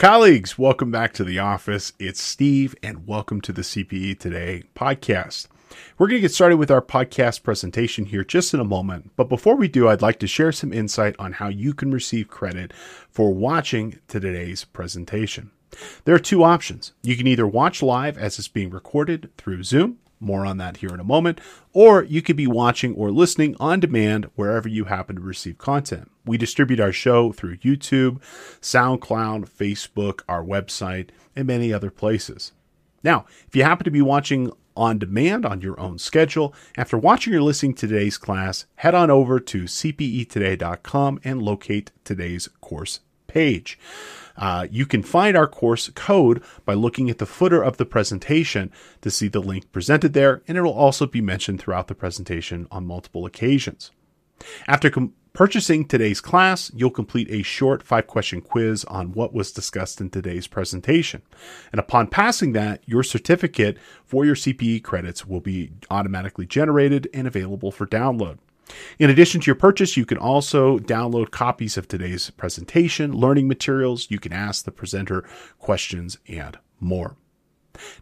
Colleagues, welcome back to the office. It's Steve, and welcome to the CPE Today podcast. We're going to get started with our podcast presentation here just in a moment. But before we do, I'd like to share some insight on how you can receive credit for watching today's presentation. There are two options. You can either watch live as it's being recorded through Zoom, more on that here in a moment, or you could be watching or listening on demand wherever you happen to receive content. We distribute our show through YouTube, SoundCloud, Facebook, our website, and many other places. Now, if you happen to be watching on demand on your own schedule, after watching or listening to today's class, head on over to cpetoday.com and locate today's course page. You can find our course code by looking at the footer of the presentation to see the link presented there, and it will also be mentioned throughout the presentation on multiple occasions. After purchasing today's class, you'll complete a short 5-question quiz on what was discussed in today's presentation. And upon passing that, your certificate for your CPE credits will be automatically generated and available for download. In addition to your purchase, you can also download copies of today's presentation, learning materials, you can ask the presenter questions, and more.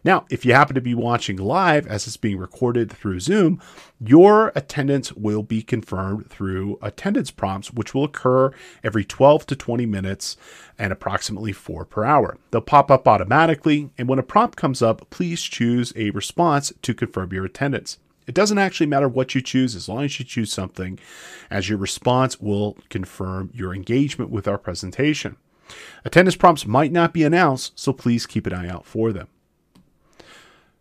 Now, if you happen to be watching live as it's being recorded through Zoom, your attendance will be confirmed through attendance prompts, which will occur every 12 to 20 minutes and approximately 4 per hour. They'll pop up automatically, and when a prompt comes up, please choose a response to confirm your attendance. It doesn't actually matter what you choose, as long as you choose something, as your response will confirm your engagement with our presentation. Attendance prompts might not be announced, so please keep an eye out for them.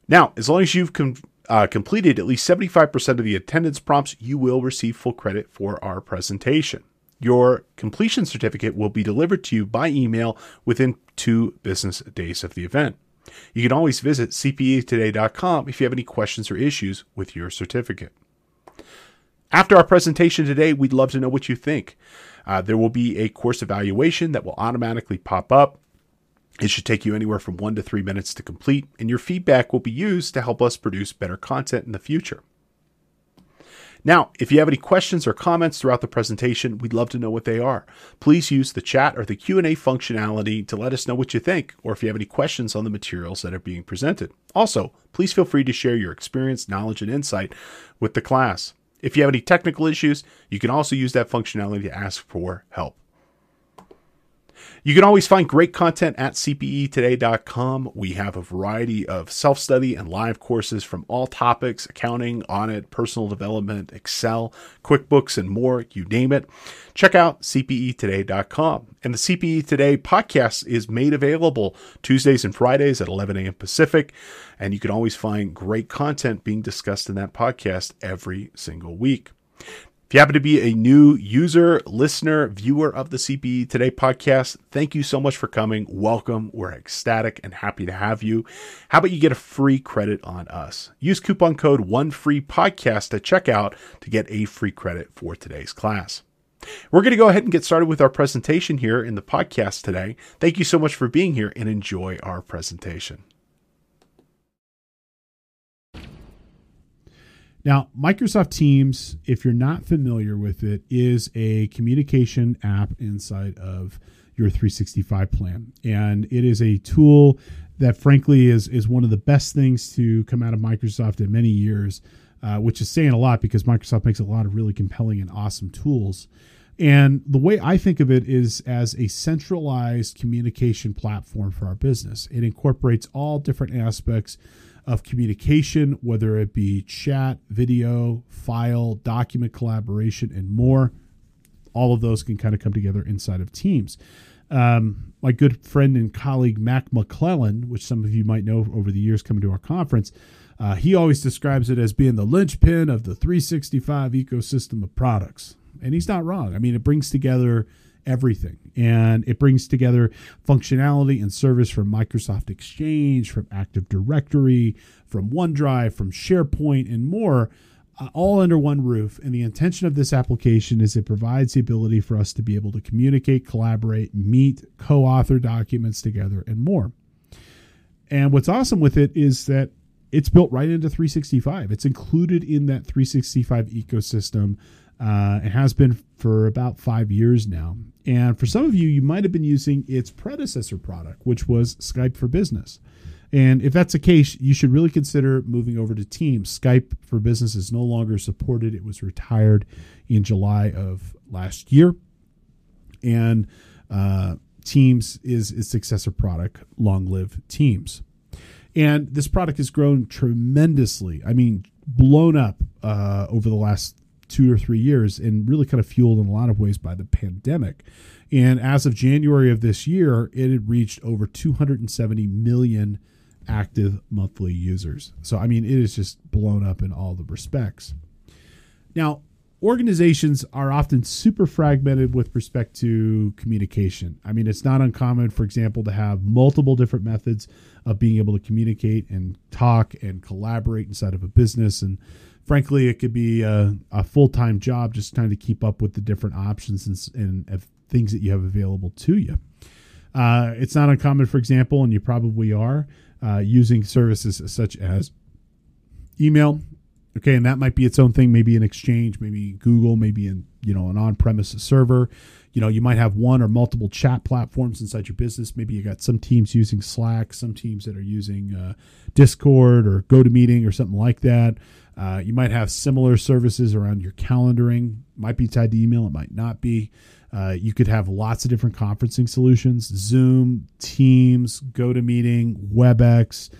Now, as long as you've completed at least 75% of the attendance prompts, you will receive full credit for our presentation. Your completion certificate will be delivered to you by email within 2 business days of the event. You can always visit cpetoday.com if you have any questions or issues with your certificate. After our presentation today, we'd love to know what you think. There will be a course evaluation that will automatically pop up. It should take you anywhere from 1 to 3 minutes to complete, and your feedback will be used to help us produce better content in the future. Now, if you have any questions or comments throughout the presentation, we'd love to know what they are. Please use the chat or the Q&A functionality to let us know what you think, or if you have any questions on the materials that are being presented. Also, please feel free to share your experience, knowledge, and insight with the class. If you have any technical issues, you can also use that functionality to ask for help. You can always find great content at cpetoday.com. We have a variety of self-study and live courses from all topics: accounting, audit, personal development, Excel, QuickBooks, and more, you name it. Check out cpetoday.com. And the CPE Today podcast is made available Tuesdays and Fridays at 11 a.m. Pacific. And you can always find great content being discussed in that podcast every single week. If you happen to be a new user, listener, viewer of the CPE Today podcast, thank you so much for coming. Welcome. We're ecstatic and happy to have you. How about you get a free credit on us? Use coupon code ONEFREEPODCAST at checkout to get a free credit for today's class. We're going to go ahead and get started with our presentation here in the podcast today. Thank you so much for being here, and enjoy our presentation. Now, Microsoft Teams, if you're not familiar with it, is a communication app inside of your 365 plan. And it is a tool that, frankly, is one of the best things to come out of Microsoft in many years, which is saying a lot because Microsoft makes a lot of really compelling and awesome tools. And the way I think of it is as a centralized communication platform for our business. It incorporates all different aspects of communication, whether it be chat, video, file, document collaboration, and more. All of those can kind of come together inside of Teams. My good friend and colleague, Mac McClellan, which some of you might know over the years coming to our conference, he always describes it as being the linchpin of the 365 ecosystem of products. And he's not wrong. I mean, it brings together everything, and it brings together functionality and service from Microsoft Exchange, from Active Directory, from OneDrive, from SharePoint, and more, all under one roof. And the intention of this application is it provides the ability for us to be able to communicate, collaborate, meet, co-author documents together, and more. And what's awesome with it is that it's built right into 365. It's included in that 365 ecosystem It has been for about 5 years now. And for some of you, you might have been using its predecessor product, which was Skype for Business. And if that's the case, you should really consider moving over to Teams. Skype for Business is no longer supported. It was retired in July of last year. And Teams is its successor product, long live Teams. And this product has grown tremendously. I mean, blown up over the last 2 or 3 years, and really kind of fueled in a lot of ways by the pandemic. And as of January of this year, it had reached over 270 million active monthly users. So, I mean, it is just blown up in all the respects. Now, organizations are often super fragmented with respect to communication. I mean, it's not uncommon, for example, to have multiple different methods of being able to communicate and talk and collaborate inside of a business. And frankly, it could be a full-time job just trying to keep up with the different options and things that you have available to you. It's not uncommon, for example, and you probably are using services such as email. Okay, and that might be its own thing, maybe in Exchange, maybe Google, maybe in, you know, an on-premise server. You know, you might have one or multiple chat platforms inside your business. Maybe you got some teams using Slack, some teams that are using Discord or GoToMeeting or something like that. You might have similar services around your calendaring. Might be tied to email, it might not be. You could have lots of different conferencing solutions: Zoom, Teams, GoToMeeting, WebEx,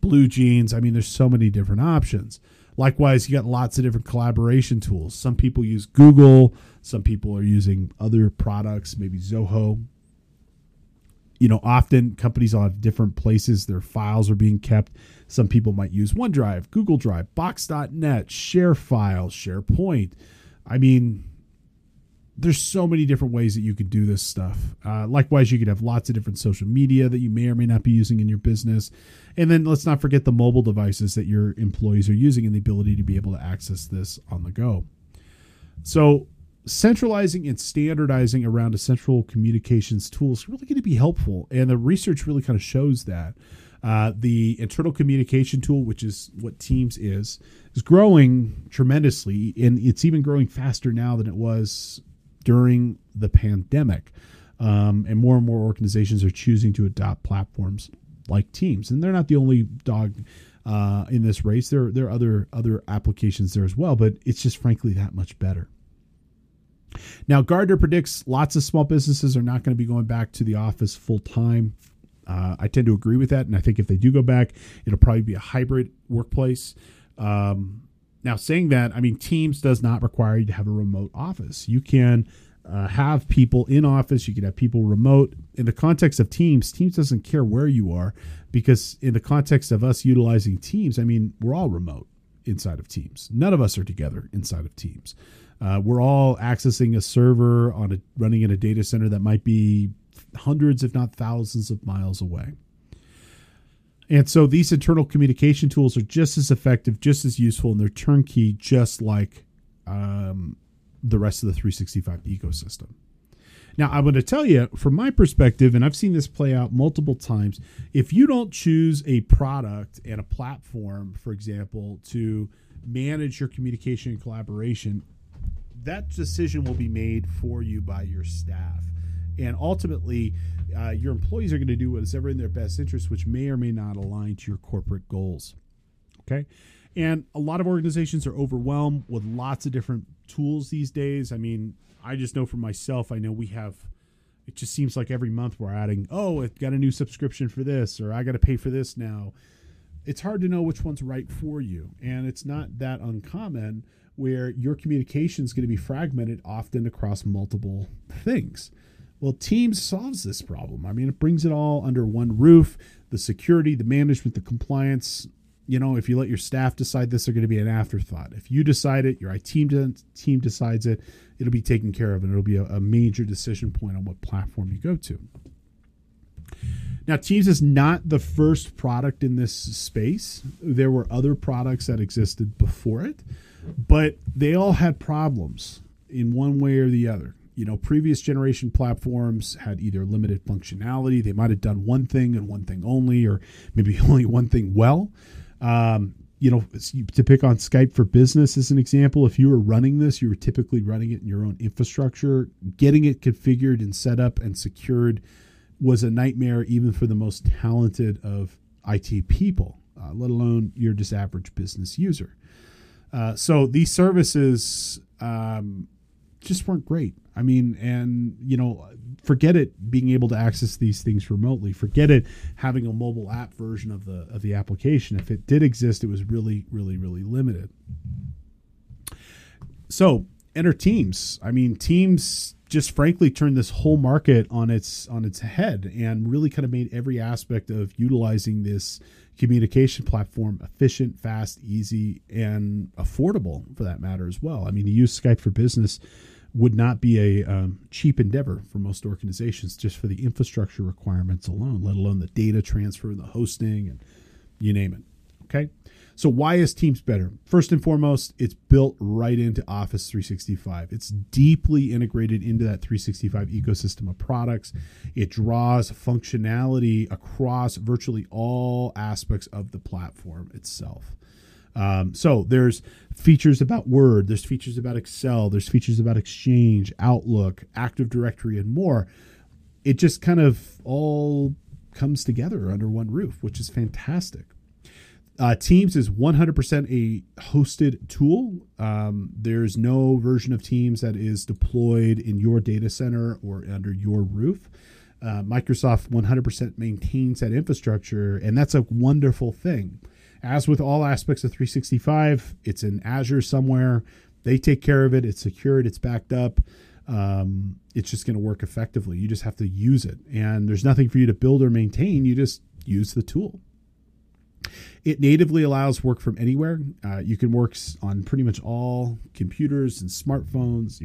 BlueJeans. I mean, there's so many different options. Likewise, you got lots of different collaboration tools. Some people use Google. Some people are using other products, maybe Zoho. You know, often companies will have different places their files are being kept. Some people might use OneDrive, Google Drive, Box.net, ShareFile, SharePoint. I mean, there's so many different ways that you could do this stuff. Likewise, you could have lots of different social media that you may or may not be using in your business. And then let's not forget the mobile devices that your employees are using and the ability to be able to access this on the go. So centralizing and standardizing around a central communications tool is really going to be helpful. And the research really kind of shows that. The internal communication tool, which is what Teams is growing tremendously. And it's even growing faster now than it was during the pandemic, and more organizations are choosing to adopt platforms like Teams, and they're not the only dog in this race. There are other applications there as well, but it's just frankly that much better. Now, Gardner predicts lots of small businesses are not going to be going back to the office full time. I tend to agree with that, and I think if they do go back, it'll probably be a hybrid workplace. Now, saying that, I mean, Teams does not require you to have a remote office. You can have people in office. You can have people remote. In the context of Teams, Teams doesn't care where you are, because in the context of us utilizing Teams, I mean, we're all remote inside of Teams. None of us are together inside of Teams. We're all accessing a server running in a data center that might be hundreds, if not thousands, of miles away. And so these internal communication tools are just as effective, just as useful, and they're turnkey, just like the rest of the 365 ecosystem. Now, I'm going to tell you, from my perspective, and I've seen this play out multiple times, if you don't choose a product and a platform, for example, to manage your communication and collaboration, that decision will be made for you by your staff. And ultimately, your employees are going to do whatever in their best interest, which may or may not align to your corporate goals. Okay. And a lot of organizations are overwhelmed with lots of different tools these days. I mean, I just know for myself, I know we have, it just seems like every month we're adding, oh, I've got a new subscription for this, or I got to pay for this now. It's hard to know which one's right for you. And it's not that uncommon where your communication is going to be fragmented often across multiple things. Well, Teams solves this problem. I mean, it brings it all under one roof: the security, the management, the compliance. You know, if you let your staff decide this, they're going to be an afterthought. If you decide it, your IT team decides it, it'll be taken care of, and it'll be a major decision point on what platform you go to. Now, Teams is not the first product in this space. There were other products that existed before it, but they all had problems in one way or the other. You know, previous generation platforms had either limited functionality, they might have done one thing and one thing only, or maybe only one thing well. you know, to pick on Skype for Business as an example, if you were running this, you were typically running it in your own infrastructure. Getting it configured and set up and secured was a nightmare, even for the most talented of IT people, let alone your just average business user. So these services just weren't great. I mean, and, you know, forget it being able to access these things remotely. Forget it having a mobile app version of the application. If it did exist, it was really, really, really limited. So enter Teams. I mean, Teams just frankly turned this whole market on its head and really kind of made every aspect of utilizing this communication platform efficient, fast, easy, and affordable for that matter as well. I mean, to use Skype for Business would not be a cheap endeavor for most organizations, just for the infrastructure requirements alone, let alone the data transfer, the hosting, and you name it. Okay. So why is Teams better? First and foremost, it's built right into Office 365. It's deeply integrated into that 365 ecosystem of products. It draws functionality across virtually all aspects of the platform itself. So there's features about Word, there's features about Excel, there's features about Exchange, Outlook, Active Directory, and more. It just kind of all comes together under one roof, which is fantastic. Teams is 100% a hosted tool. There's no version of Teams that is deployed in your data center or under your roof. Microsoft 100% maintains that infrastructure, and that's a wonderful thing. As with all aspects of 365, it's in Azure somewhere. They take care of it. It's secured. It's backed up. It's just going to work effectively. You just have to use it. And there's nothing for you to build or maintain. You just use the tool. It natively allows work from anywhere. You can work on pretty much all computers and smartphones.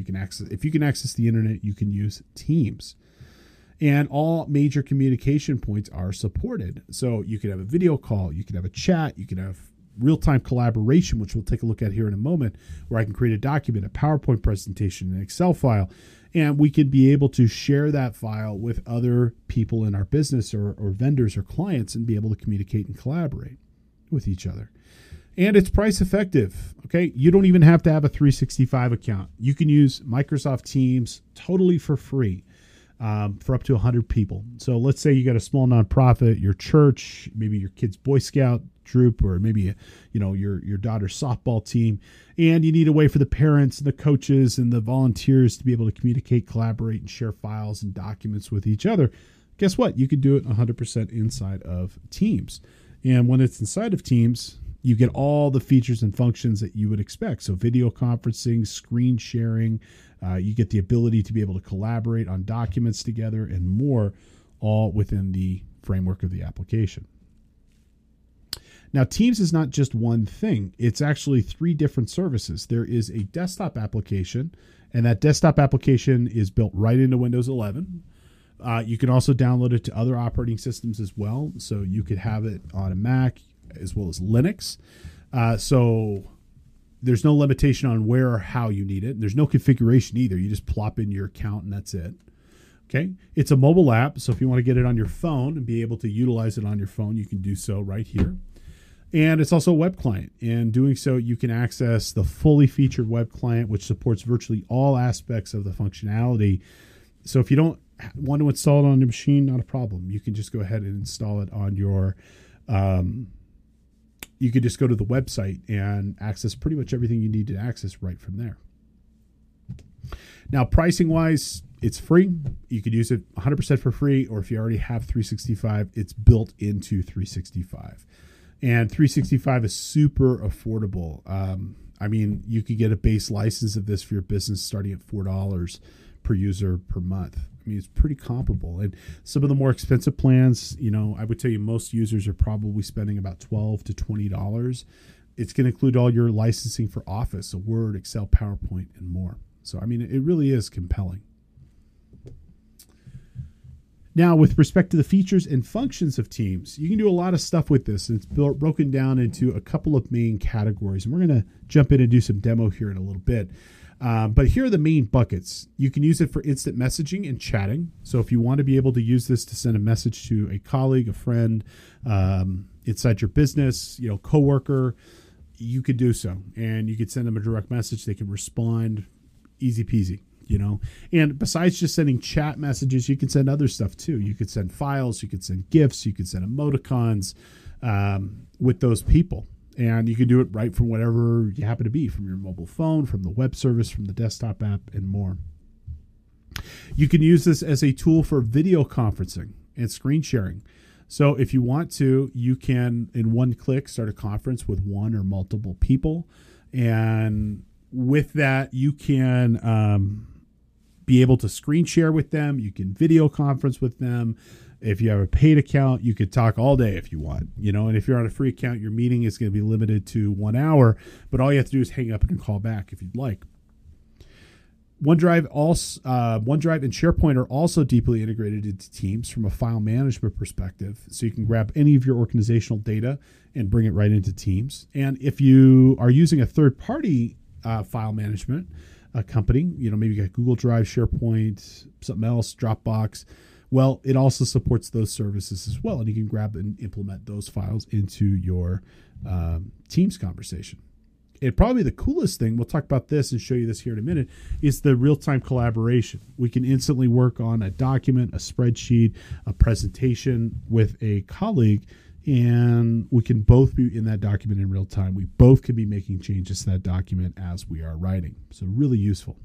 If you can access the internet, you can use Teams. And all major communication points are supported. So you can have a video call, you can have a chat, you can have real-time collaboration, which we'll take a look at here in a moment, where I can create a document, a PowerPoint presentation, an Excel file, and we can be able to share that file with other people in our business or vendors or clients and be able to communicate and collaborate with each other. And it's price effective, okay? You don't even have to have a 365 account. You can use Microsoft Teams totally for free. For up to 100 people. So let's say you got a small nonprofit, your church, maybe your kid's Boy Scout troop, or maybe your daughter's softball team, and you need a way for the parents and the coaches and the volunteers to be able to communicate, collaborate, and share files and documents with each other. Guess what? You could do it 100% inside of Teams. And when it's inside of Teams, you get all the features and functions that you would expect. So video conferencing, screen sharing, you get the ability to be able to collaborate on documents together and more, all within the framework of the application. Now, Teams is not just one thing. It's actually three different services. There is a desktop application, and that desktop application is built right into Windows 11. You can also download it to other operating systems as well. So you could have it on a Mac, as well as Linux. So there's no limitation on where or how you need it. There's no configuration either. You just plop in your account and that's it. Okay. It's a mobile app. So if you want to get it on your phone and be able to utilize it on your phone, you can do so right here. And it's also a web client. And doing so, you can access the fully featured web client, which supports virtually all aspects of the functionality. So if you don't want to install it on your machine, not a problem. You can just go ahead and install it on your you could just go to the website and access pretty much everything you need to access right from there. Now, pricing-wise, it's free. You could use it 100% for free, or if you already have 365, it's built into 365. And 365 is super affordable. I mean, you could get a base license of this for your business starting at $4 per user per month. I mean, it's pretty comparable. And some of the more expensive plans, you know, I would tell you most users are probably spending about $12 to $20. It's going to include all your licensing for Office, so Word, Excel, PowerPoint, and more. So, I mean, it really is compelling. Now, with respect to the features and functions of Teams, you can do a lot of stuff with this. And it's broken down into a couple of main categories. And we're going to jump in and do some demo here in a little bit. But here are the main buckets. You can use it for instant messaging and chatting. So if you want to be able to use this to send a message to a colleague, a friend, inside your business, you know, coworker, you could do so, and you could send them a direct message. They could respond, easy peasy, you know. And besides just sending chat messages, you can send other stuff too. You could send files, you could send GIFs, you could send emoticons with those people. And you can do it right from whatever you happen to be, from your mobile phone, from the web service, from the desktop app, and more. You can use this as a tool for video conferencing and screen sharing. So if you want to, you can, in one click, start a conference with one or multiple people. And with that, you can be able to screen share with them. You can video conference with them. If you have a paid account, you could talk all day if you want, you know. And if you're on a free account, your meeting is going to be limited to 1 hour, but all you have to do is hang up and call back if you'd like. OneDrive and SharePoint are also deeply integrated into Teams from a file management perspective, so you can grab any of your organizational data and bring it right into Teams. And if you are using a third-party file management company, you know, maybe you got Google Drive, SharePoint, something else, Dropbox. Well, it also supports those services as well, and you can grab and implement those files into your Teams conversation. And probably the coolest thing, we'll talk about this and show you this here in a minute, is the real-time collaboration. We can instantly work on a document, a spreadsheet, a presentation with a colleague, and we can both be in that document in real time. We both can be making changes to that document as we are writing. So really useful.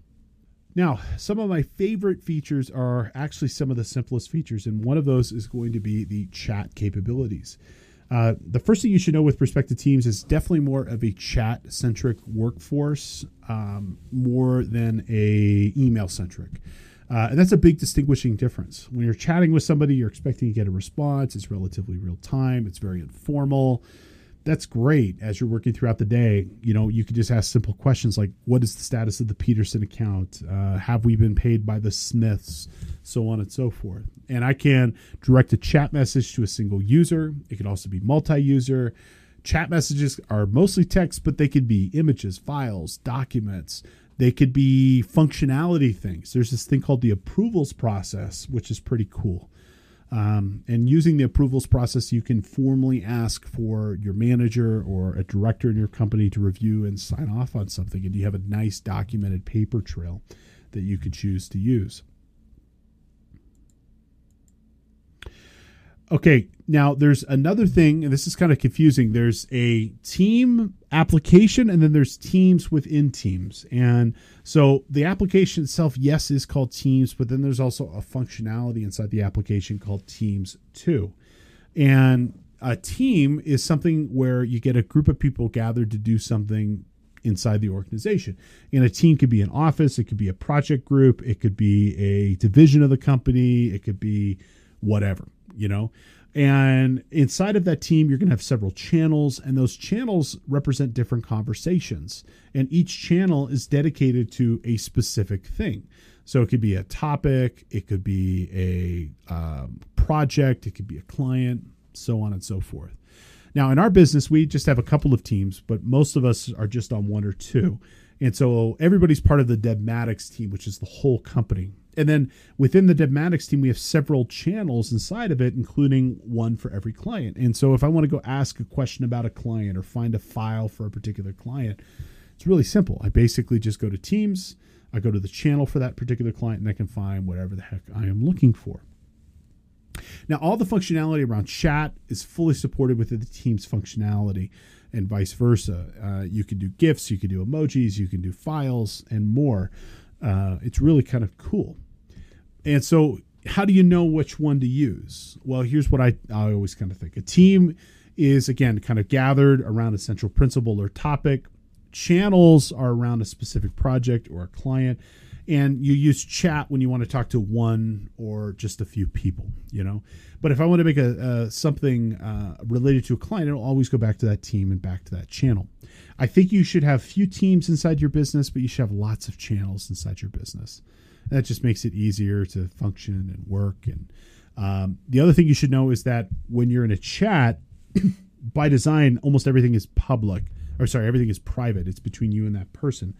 Now, some of my favorite features are actually some of the simplest features, and one of those is going to be the chat capabilities. The first thing you should know with respect to Teams is definitely more of a chat-centric workforce, more than a email-centric. And that's a big distinguishing difference. When you're chatting with somebody, you're expecting to get a response. It's relatively real-time. It's very informal. That's great as you're working throughout the day. You know, you could just ask simple questions like, what is the status of the Peterson account? Have we been paid by the Smiths? So on and so forth. And I can direct a chat message to a single user. It could also be multi-user. Chat messages are mostly text, but they could be images, files, documents. They could be functionality things. There's this thing called the approvals process, which is pretty cool. And using the approvals process, you can formally ask for your manager or a director in your company to review and sign off on something. And you have a nice documented paper trail that you could choose to use. Okay, now there's another thing, and this is kind of confusing. There's a team application, and then there's Teams within Teams. And so the application itself, yes, is called Teams, but then there's also a functionality inside the application called Teams 2. And a team is something where you get a group of people gathered to do something inside the organization. And a team could be an office, it could be a project group, it could be a division of the company, it could be whatever. You know, and inside of that team, you're going to have several channels, and those channels represent different conversations, and each channel is dedicated to a specific thing. So it could be a topic, it could be a project, it could be a client, so on and so forth. Now, in our business, we just have a couple of teams, but most of us are just on one or two. And so everybody's part of the Debmatics team, which is the whole company. And then within the Debmatics team, we have several channels inside of it, including one for every client. And so if I want to go ask a question about a client or find a file for a particular client, it's really simple. I basically just go to Teams, I go to the channel for that particular client, and I can find whatever the heck I am looking for. Now, all the functionality around chat is fully supported within the Teams functionality and vice versa. You can do GIFs, you can do emojis, you can do files, and more. It's really kind of cool. And so how do you know which one to use? Well, here's what I always kind of think. A team is, again, kind of gathered around a central principle or topic. Channels are around a specific project or a client. And you use chat when you want to talk to one or just a few people, you know. But if I want to make something related to a client, it'll always go back to that team and back to that channel. I think you should have few teams inside your business, but you should have lots of channels inside your business. And that just makes it easier to function and work. And the other thing you should know is that when you're in a chat, by design, almost everything is everything is private. It's between you and that person.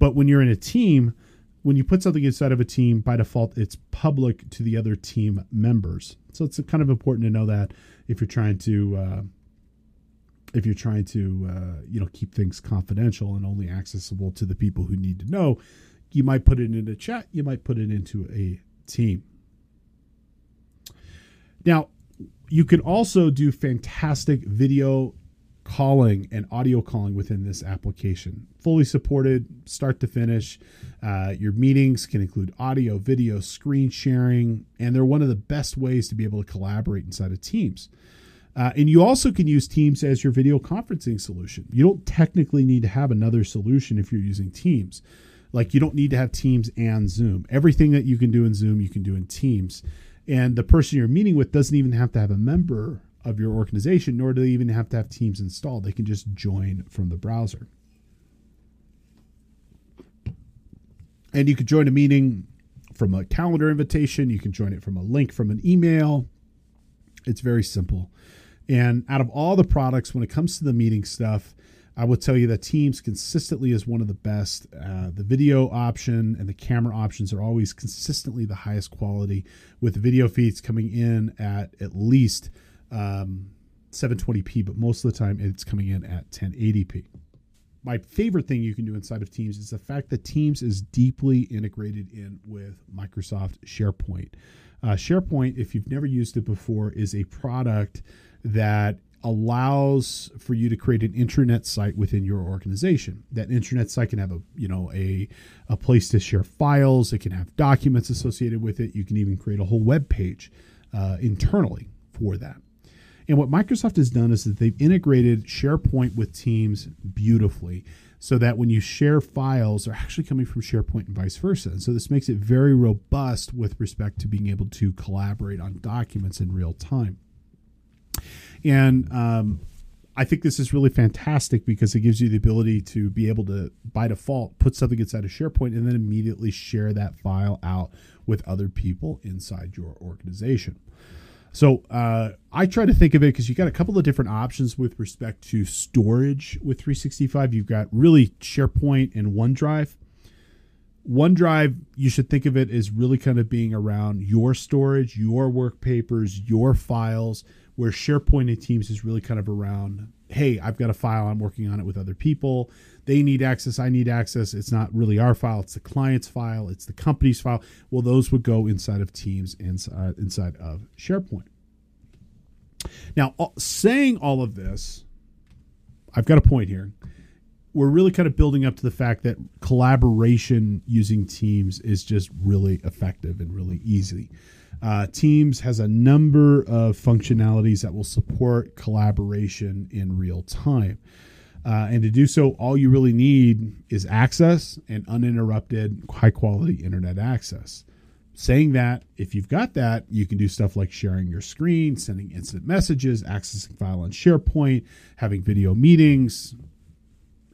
But when you're in a team, when you put something inside of a team, by default, it's public to the other team members. So it's kind of important to know that if you're trying to if you're trying to, keep things confidential and only accessible to the people who need to know, you might put it in a chat. You might put it into a team. Now, you can also do fantastic video calling and audio calling within this application. Fully supported, start to finish. Your meetings can include audio, video, screen sharing, and they're one of the best ways to be able to collaborate inside of Teams. And you also can use Teams as your video conferencing solution. You don't technically need to have another solution if you're using Teams. Like, you don't need to have Teams and Zoom. Everything that you can do in Zoom, you can do in Teams. And the person you're meeting with doesn't even have to have a member of your organization, nor do they even have to have Teams installed. They can just join from the browser. And you can join a meeting from a calendar invitation. You can join it from a link from an email. It's very simple. And out of all the products, when it comes to the meeting stuff, I will tell you that Teams consistently is one of the best. The video option and the camera options are always consistently the highest quality, with video feeds coming in at least 720p, but most of the time it's coming in at 1080p. My favorite thing you can do inside of Teams is the fact that Teams is deeply integrated in with Microsoft SharePoint. SharePoint, if you've never used it before, is a product that allows for you to create an intranet site within your organization. That intranet site can have a place to share files. It can have documents associated with it. You can even create a whole web page internally for that. And what Microsoft has done is that they've integrated SharePoint with Teams beautifully, so that when you share files, they're actually coming from SharePoint and vice versa. And so this makes it very robust with respect to being able to collaborate on documents in real time. And I think this is really fantastic because it gives you the ability to be able to, by default, put something inside of SharePoint and then immediately share that file out with other people inside your organization. So I try to think of it, because you got a couple of different options with respect to storage with 365. You've got really SharePoint and OneDrive. OneDrive, you should think of it as really kind of being around your storage, your work papers, your files, where SharePoint and Teams is really kind of around, hey, I've got a file, I'm working on it with other people. They need access, I need access. It's not really our file, it's the client's file, it's the company's file. Well, those would go inside of Teams, inside of SharePoint. Now, saying all of this, I've got a point here. We're really kind of building up to the fact that collaboration using Teams is just really effective and really easy. Teams has a number of functionalities that will support collaboration in real time. And to do so, all you really need is access and uninterrupted, high-quality internet access. Saying that, if you've got that, you can do stuff like sharing your screen, sending instant messages, accessing file on SharePoint, having video meetings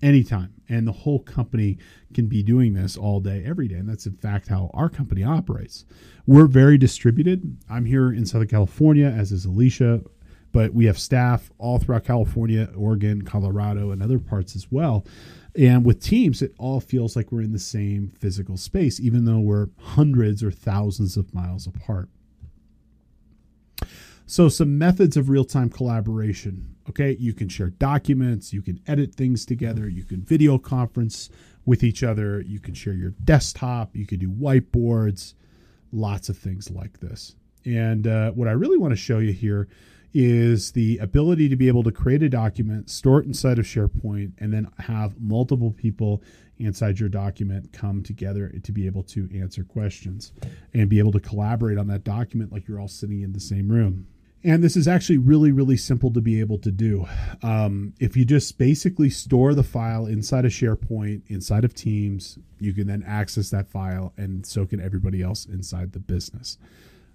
anytime. And the whole company can be doing this all day, every day. And that's, in fact, how our company operates. We're very distributed. I'm here in Southern California, as is Alicia, but we have staff all throughout California, Oregon, Colorado, and other parts as well. And with Teams, it all feels like we're in the same physical space, even though we're hundreds or thousands of miles apart. So some methods of real-time collaboration. Okay, you can share documents, you can edit things together, you can video conference with each other, you can share your desktop, you can do whiteboards, lots of things like this. And what I really want to show you here is the ability to be able to create a document, store it inside of SharePoint, and then have multiple people inside your document come together to be able to answer questions and be able to collaborate on that document like you're all sitting in the same room. And this is actually really, really simple to be able to do. If you just basically store the file inside of SharePoint, inside of Teams, you can then access that file, and so can everybody else inside the business.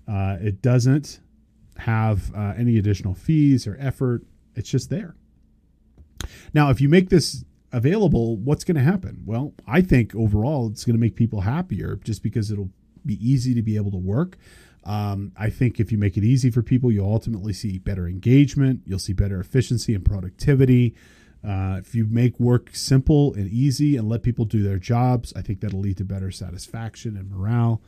It doesn't have any additional fees or effort. It's just there. Now, if you make this available, what's going to happen? Well, I think overall it's going to make people happier just because it'll be easy to be able to work. I think if you make it easy for people, you'll ultimately see better engagement. You'll see better efficiency and productivity. If you make work simple and easy and let people do their jobs, I think that'll lead to better satisfaction and morale.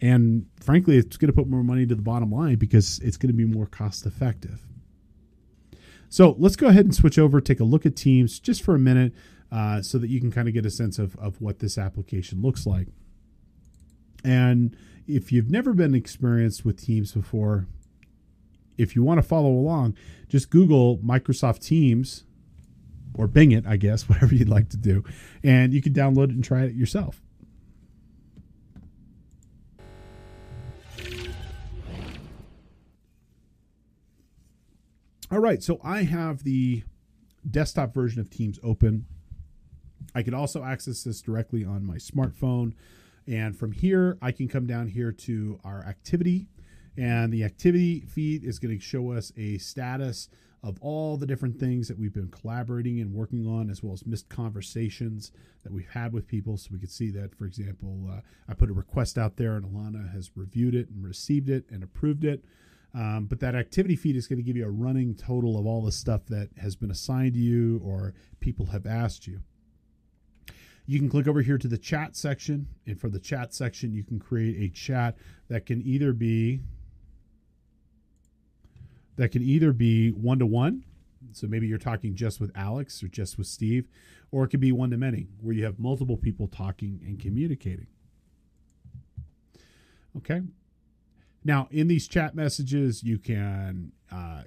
And frankly, it's going to put more money to the bottom line because it's going to be more cost effective. So let's go ahead and switch over, take a look at Teams just for a minute so that you can kind of get a sense of what this application looks like. And if you've never been experienced with Teams before, if you want to follow along, just Google Microsoft Teams or Bing it, I guess, whatever you'd like to do. And you can download it and try it yourself. All right, so I have the desktop version of Teams open. I can also access this directly on my smartphone. And from here, I can come down here to our activity. And the activity feed is going to show us a status of all the different things that we've been collaborating and working on, as well as missed conversations that we've had with people. So we could see that, for example, I put a request out there and Alana has reviewed it and received it and approved it. But that activity feed is going to give you a running total of all the stuff that has been assigned to you or people have asked you. You can click over here to the chat section, and for the chat section, you can create a chat that can either be one-to-one, so maybe you're talking just with Alex or just with Steve, or it could be one-to-many, where you have multiple people talking and communicating. Okay. Now, in these chat messages, you can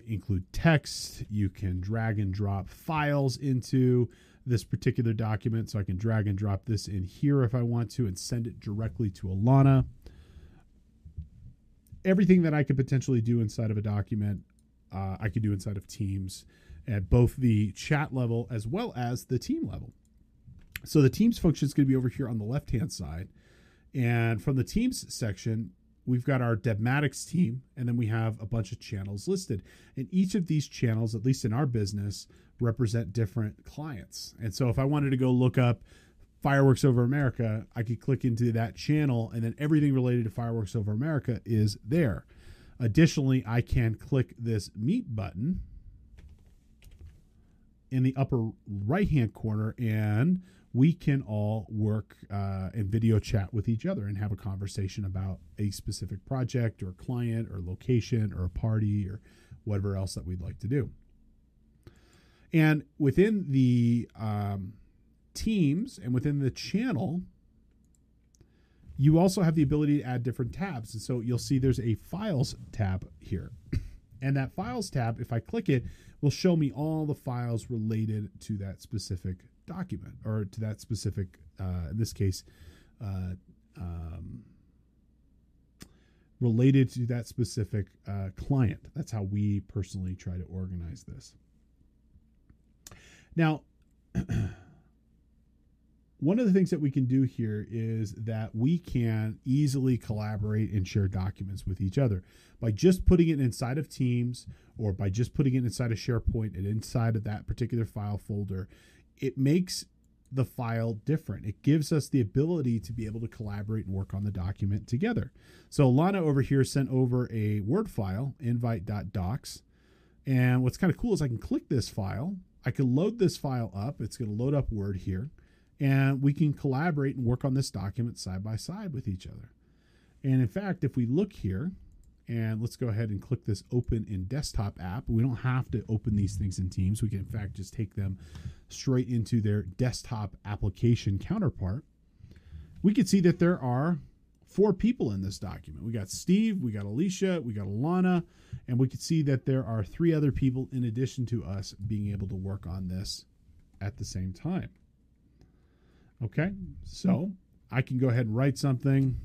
include text. You can drag and drop files into this particular document. So I can drag and drop this in here if I want to and send it directly to Alana. Everything that I could potentially do inside of a document, I could do inside of Teams at both the chat level as well as the team level. So the Teams function is going to be over here on the left-hand side. And from the Teams section, we've got our Devmatics team, and then we have a bunch of channels listed. And each of these channels, at least in our business, represent different clients. And so if I wanted to go look up Fireworks Over America, I could click into that channel, and then everything related to Fireworks Over America is there. Additionally, I can click this Meet button in the upper right-hand corner, and we can all work and video chat with each other and have a conversation about a specific project or client or location or a party or whatever else that we'd like to do. And within the Teams and within the channel, you also have the ability to add different tabs. And so you'll see there's a Files tab here. And that Files tab, if I click it, will show me all the files related to that specific document or to that specific, in this case, related to that specific client. That's how we personally try to organize this. Now, one of the things that we can do here is that we can easily collaborate and share documents with each other by just putting it inside of Teams or by just putting it inside of SharePoint and inside of that particular file folder. It makes the file different. It gives us the ability to be able to collaborate and work on the document together. So Alana over here sent over a Word file, invite.docs. And what's kind of cool is I can click this file. I can load this file up. It's going to load up Word here. And we can collaborate and work on this document side by side with each other. And in fact, if we look here, and let's go ahead and click this Open in Desktop app. We don't have to open these things in Teams. We can, in fact, just take them straight into their desktop application counterpart. We can see that there are 4 people in this document. We got Steve, we got Alicia, we got Alana, and we can see that there are 3 other people in addition to us being able to work on this at the same time. Okay, so I can go ahead and write something.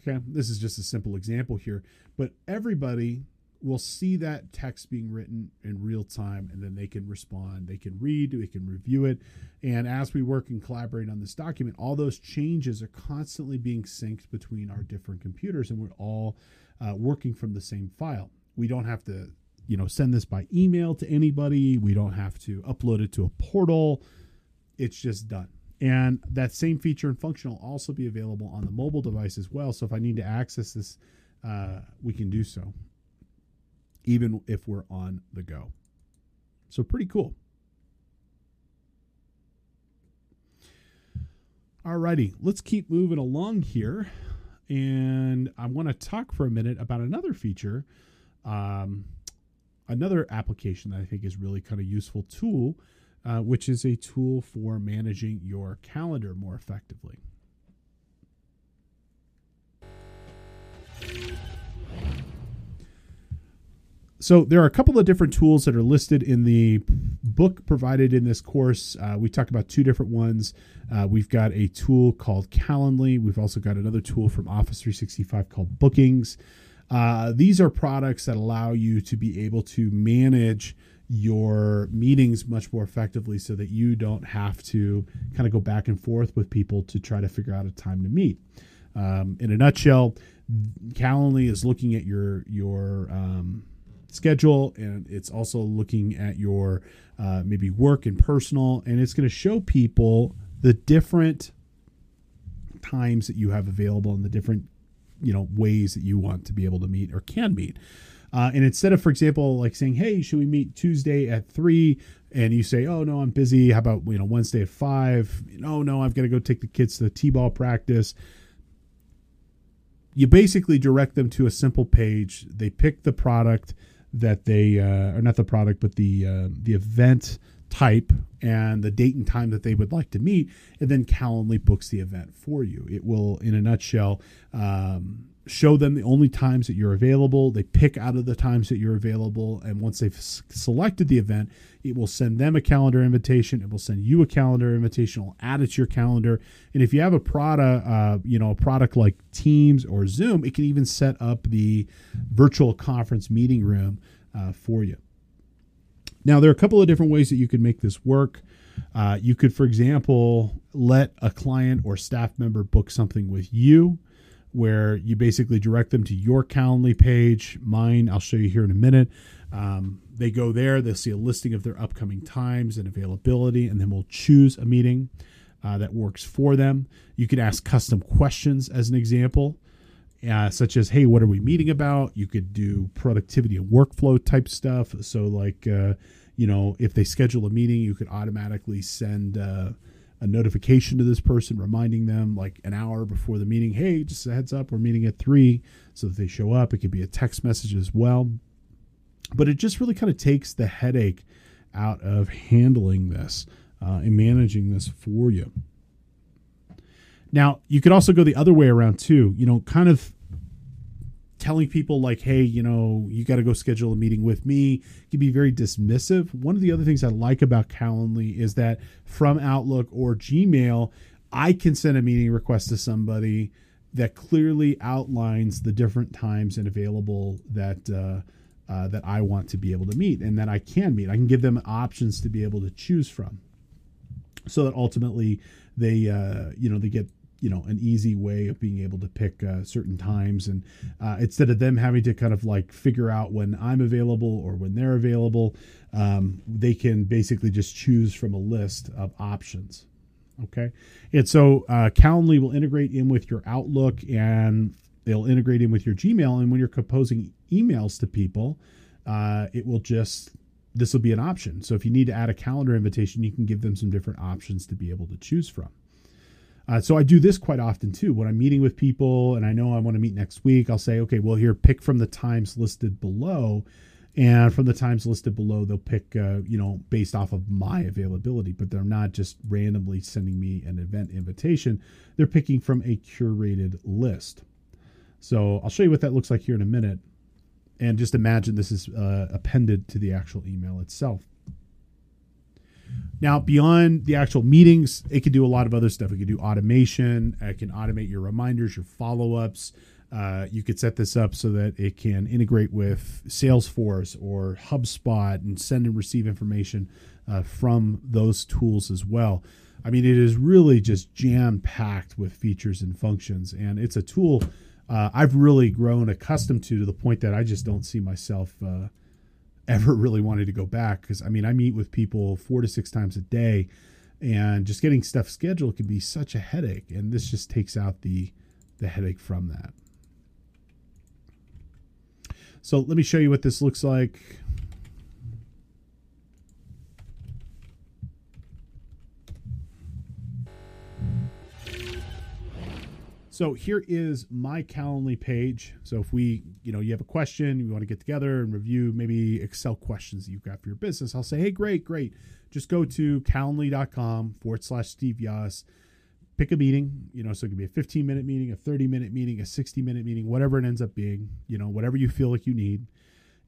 Okay, this is just a simple example here, but everybody will see that text being written in real time, and then they can respond, they can read, they can review it. And as we work and collaborate on this document, all those changes are constantly being synced between our different computers, and we're all working from the same file. We don't have to, you know, send this by email to anybody. We don't have to upload it to a portal. It's just done. And that same feature and function will also be available on the mobile device as well. So if I need to access this, we can do so, even if we're on the go. So pretty cool. All righty, let's keep moving along here. And I want to talk for a minute about another feature, another application that I think is really kind of useful tool, which is a tool for managing your calendar more effectively. So there are a couple of different tools that are listed in the book provided in this course. We talk about two different ones. We've got a tool called Calendly. We've also got another tool from Office 365 called Bookings. These are products that allow you to be able to manage your meetings much more effectively so that you don't have to kind of go back and forth with people to try to figure out a time to meet. In a nutshell, Calendly is looking at your schedule, and it's also looking at your maybe work and personal, and it's going to show people the different times that you have available and the different ways that you want to be able to meet or can meet. And instead of, for example, like saying, hey, should we meet Tuesday at 3? And you say, oh, no, I'm busy. How about, Wednesday at 5? Oh, no, I've got to go take the kids to the T-ball practice. You basically direct them to a simple page. They pick the product that they, or not the product, but the event type and the date and time that they would like to meet. And then Calendly books the event for you. It will, in a nutshell, show them the only times that you're available. They pick out of the times that you're available. And once they've selected the event, it will send them a calendar invitation. It will send you a calendar invitation. It'll add it to your calendar. And if you have a product, a product like Teams or Zoom, it can even set up the virtual conference meeting room for you. Now, there are a couple of different ways that you can make this work. You could, for example, let a client or staff member book something with you, where you basically direct them to your Calendly page. Mine, I'll show you here in a minute. They go there, they'll see a listing of their upcoming times and availability, and then we'll choose a meeting that works for them. You could ask custom questions as an example, such as, hey, what are we meeting about? You could do productivity and workflow type stuff. So like, if they schedule a meeting, you could automatically send a notification to this person, reminding them like an hour before the meeting, hey, just a heads up, we're meeting at 3, so that they show up. It could be a text message as well. But it just really kind of takes the headache out of handling this and managing this for you. Now, you could also go the other way around too, kind of telling people like, hey, you got to go schedule a meeting with me. It can be very dismissive. One of the other things I like about Calendly is that from Outlook or Gmail, I can send a meeting request to somebody that clearly outlines the different times and available that I want to be able to meet and that I can meet. I can give them options to be able to choose from so that ultimately they, they get an easy way of being able to pick certain times. And instead of them having to kind of like figure out when I'm available or when they're available, they can basically just choose from a list of options. Okay. And so Calendly will integrate in with your Outlook, and they'll integrate in with your Gmail. And when you're composing emails to people, this will be an option. So if you need to add a calendar invitation, you can give them some different options to be able to choose from. So I do this quite often too. When I'm meeting with people and I know I want to meet next week, I'll say, okay, well here, pick from the times listed below. And from the times listed below, they'll pick, based off of my availability, but they're not just randomly sending me an event invitation. They're picking from a curated list. So I'll show you what that looks like here in a minute. And just imagine this is appended to the actual email itself. Now, beyond the actual meetings, it can do a lot of other stuff. It can do automation. It can automate your reminders, your follow-ups. You could set this up so that it can integrate with Salesforce or HubSpot and send and receive information from those tools as well. I mean, it is really just jam-packed with features and functions, and it's a tool I've really grown accustomed to the point that I just don't see myself ever really wanted to go back. Because I meet with people 4 to 6 times a day, and just getting stuff scheduled can be such a headache. And this just takes out the headache from that. So let me show you what this looks like. So here is my Calendly page. So if we, you have a question, you want to get together and review maybe Excel questions that you've got for your business, I'll say, hey, great. Just go to calendly.com/Steve Yoss, pick a meeting, so it could be a 15-minute meeting, a 30-minute meeting, a 60-minute meeting, whatever it ends up being, whatever you feel like you need.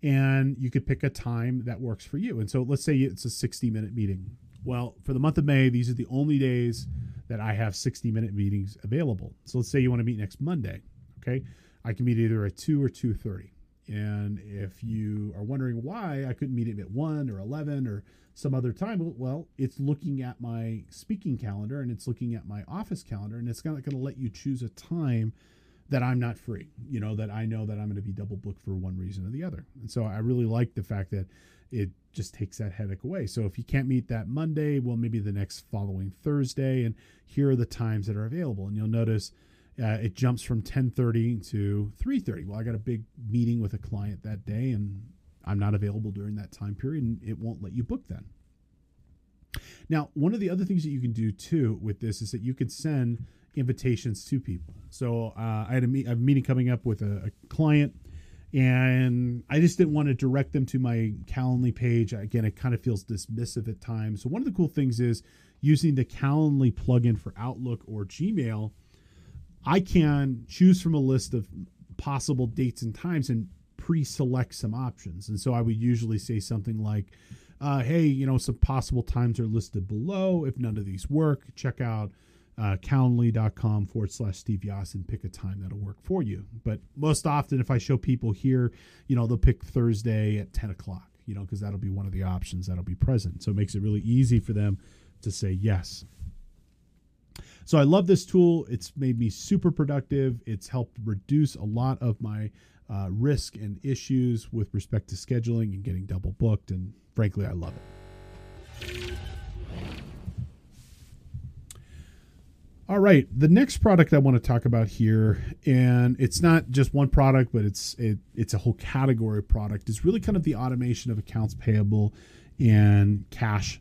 And you could pick a time that works for you. And so let's say it's a 60-minute meeting. Well, for the month of May, these are the only days that I have 60-minute meetings available. So let's say you want to meet next Monday, okay? I can meet either at 2 or 2:30. And if you are wondering why I couldn't meet him at 1 or 11 or some other time, well, it's looking at my speaking calendar and it's looking at my office calendar, and it's not going to let you choose a time that I'm not free, that I know that I'm going to be double booked for one reason or the other. And so I really like the fact that it just takes that headache away. So if you can't meet that Monday, well, maybe the next following Thursday, and here are the times that are available. And you'll notice it jumps from 10:30 to 3:30. Well, I got a big meeting with a client that day and I'm not available during that time period, and it won't let you book then. Now, one of the other things that you can do too with this is that you can send invitations to people. So I had a meeting coming up with a client, and I just didn't want to direct them to my Calendly page. Again, it kind of feels dismissive at times. So one of the cool things is using the Calendly plugin for Outlook or Gmail, I can choose from a list of possible dates and times and pre-select some options. And so I would usually say something like, hey, some possible times are listed below. If none of these work, check out calendly.com/Steve Yoss and pick a time that'll work for you. But most often, if I show people here, they'll pick Thursday at 10 o'clock, because that'll be one of the options that'll be present. So it makes it really easy for them to say yes. So I love this tool. It's made me super productive. It's helped reduce a lot of my risk and issues with respect to scheduling and getting double booked. And frankly, I love it. All right, the next product I want to talk about here, and it's not just one product, but it's a whole category of product, is really kind of the automation of accounts payable and cash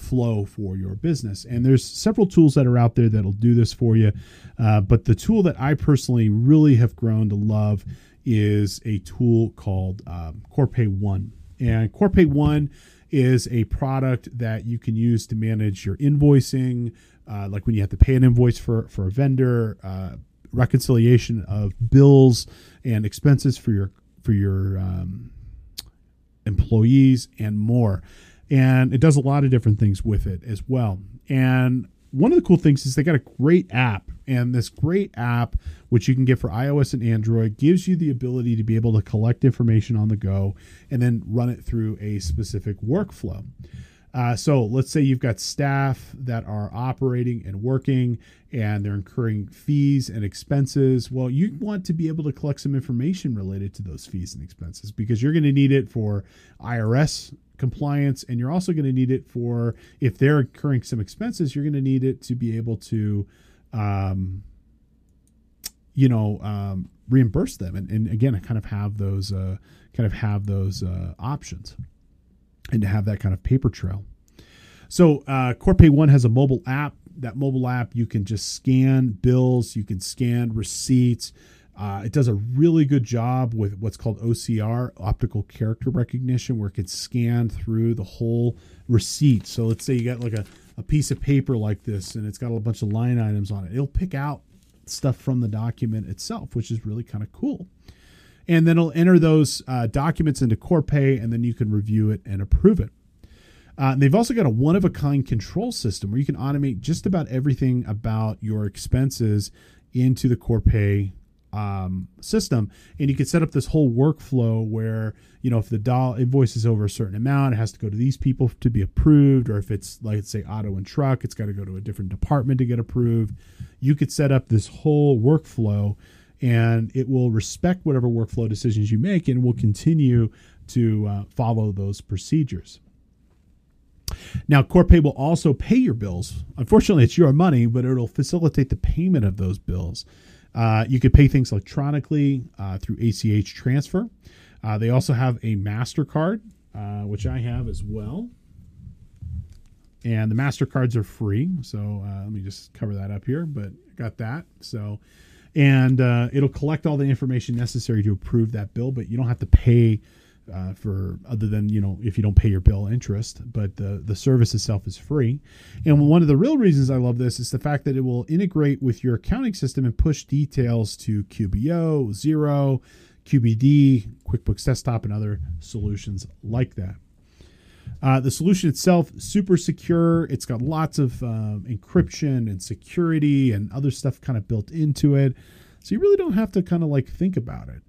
flow for your business. And there's several tools that are out there that'll do this for you. But the tool that I personally really have grown to love is a tool called CorPay One. And CorPay One is a product that you can use to manage your invoicing, like when you have to pay an invoice for a vendor, reconciliation of bills and expenses for your employees, and more. And it does a lot of different things with it as well. And one of the cool things is they got a great app. And this great app, which you can get for iOS and Android, gives you the ability to be able to collect information on the go and then run it through a specific workflow. So let's say you've got staff that are operating and working, and they're incurring fees and expenses. Well, you want to be able to collect some information related to those fees and expenses, because you're going to need it for IRS compliance, and you're also going to need it for, if they're incurring some expenses, you're going to need it to be able to, reimburse them. And again, I kind of have those options, and to have that kind of paper trail. So CorPay One has a mobile app. That mobile app, you can just scan bills, you can scan receipts. It does a really good job with what's called OCR, optical character recognition, where it can scan through the whole receipt. So let's say you got like a piece of paper like this, and it's got a bunch of line items on it. It'll pick out stuff from the document itself, which is really kind of cool. And then it'll enter those documents into CorPay, and then you can review it and approve it. And they've also got a one-of-a-kind control system where you can automate just about everything about your expenses into the CorPay system. And you can set up this whole workflow where, if the invoice is over a certain amount, it has to go to these people to be approved. Or if it's, like, say, auto and truck, it's got to go to a different department to get approved. You could set up this whole workflow, and it will respect whatever workflow decisions you make, and will continue to follow those procedures. Now, CorPay will also pay your bills. Unfortunately, it's your money, but it'll facilitate the payment of those bills. You could pay things electronically through ACH transfer. They also have a MasterCard, which I have as well. And the MasterCards are free. So let me just cover that up here, but got that. So, and it'll collect all the information necessary to approve that bill, but you don't have to pay for, other than, you know, if you don't pay your bill interest, but the service itself is free. And one of the real reasons I love this is the fact that it will integrate with your accounting system and push details to QBO, Xero, QBD, QuickBooks Desktop, and other solutions like that. The solution itself, super secure. It's got lots of encryption and security and other stuff kind of built into it. So you really don't have to kind of like think about it.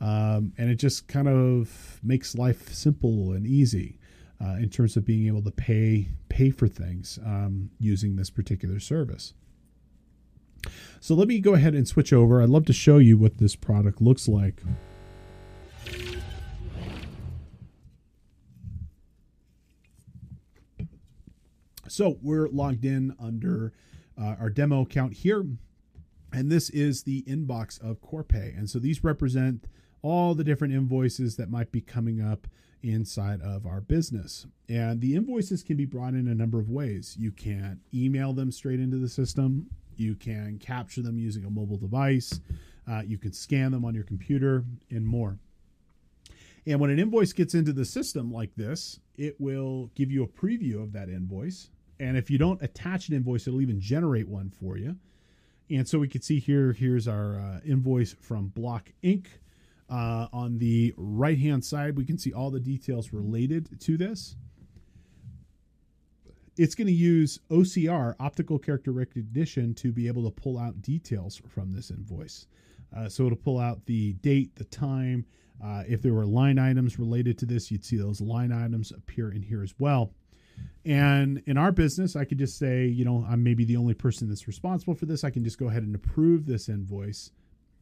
And it just kind of makes life simple and easy in terms of being able to pay for things using this particular service. So let me go ahead and switch over. I'd love to show you what this product looks like. So we're logged in under our demo account here, and this is the inbox of CorPay. And so these represent all the different invoices that might be coming up inside of our business. And the invoices can be brought in a number of ways. You can email them straight into the system. You can capture them using a mobile device. You can scan them on your computer and more. And when an invoice gets into the system like this, it will give you a preview of that invoice. And if you don't attach an invoice, it'll even generate one for you. And so we can see here, here's our invoice from Block Inc. On the right-hand side, we can see all the details related to this. It's going to use OCR, optical character recognition, to be able to pull out details from this invoice. So it'll pull out the date, the time. If there were line items related to this, you'd see those line items appear in here as well. And in our business, I could just say, you know, I'm maybe the only person that's responsible for this. I can just go ahead and approve this invoice.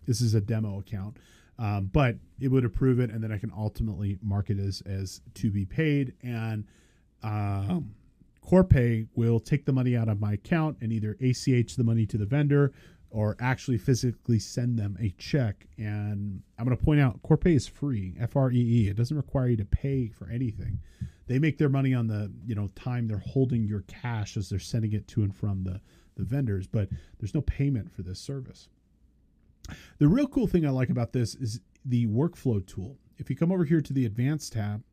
This is a demo account, but it would approve it. And then I can ultimately mark it as to be paid. And CorPay will take the money out of my account and either ACH the money to the vendor or actually physically send them a check. And I'm going to point out, CorPay is free, F-R-E-E. It doesn't require you to pay for anything. They make their money on the, you know, time they're holding your cash as they're sending it to and from the vendors, but there's no payment for this service. The real cool thing I like about this is the workflow tool. If you come over here to the Advanced tab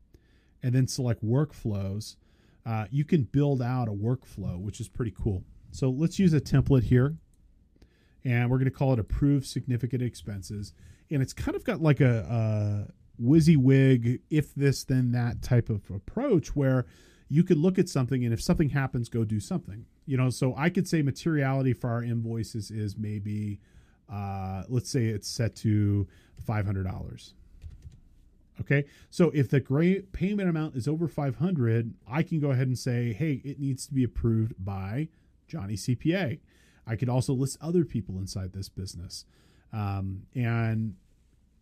and then select Workflows, you can build out a workflow, which is pretty cool. So let's use a template here. And we're going to call it Approved Significant Expenses. And it's kind of got like a WYSIWYG, if this, then that type of approach where you could look at something and if something happens, go do something. You know, so I could say materiality for our invoices is maybe, let's say it's set to $500. Okay, so if the payment amount is over 500, I can go ahead and say, hey, it needs to be approved by Johnny CPA. I could also list other people inside this business, and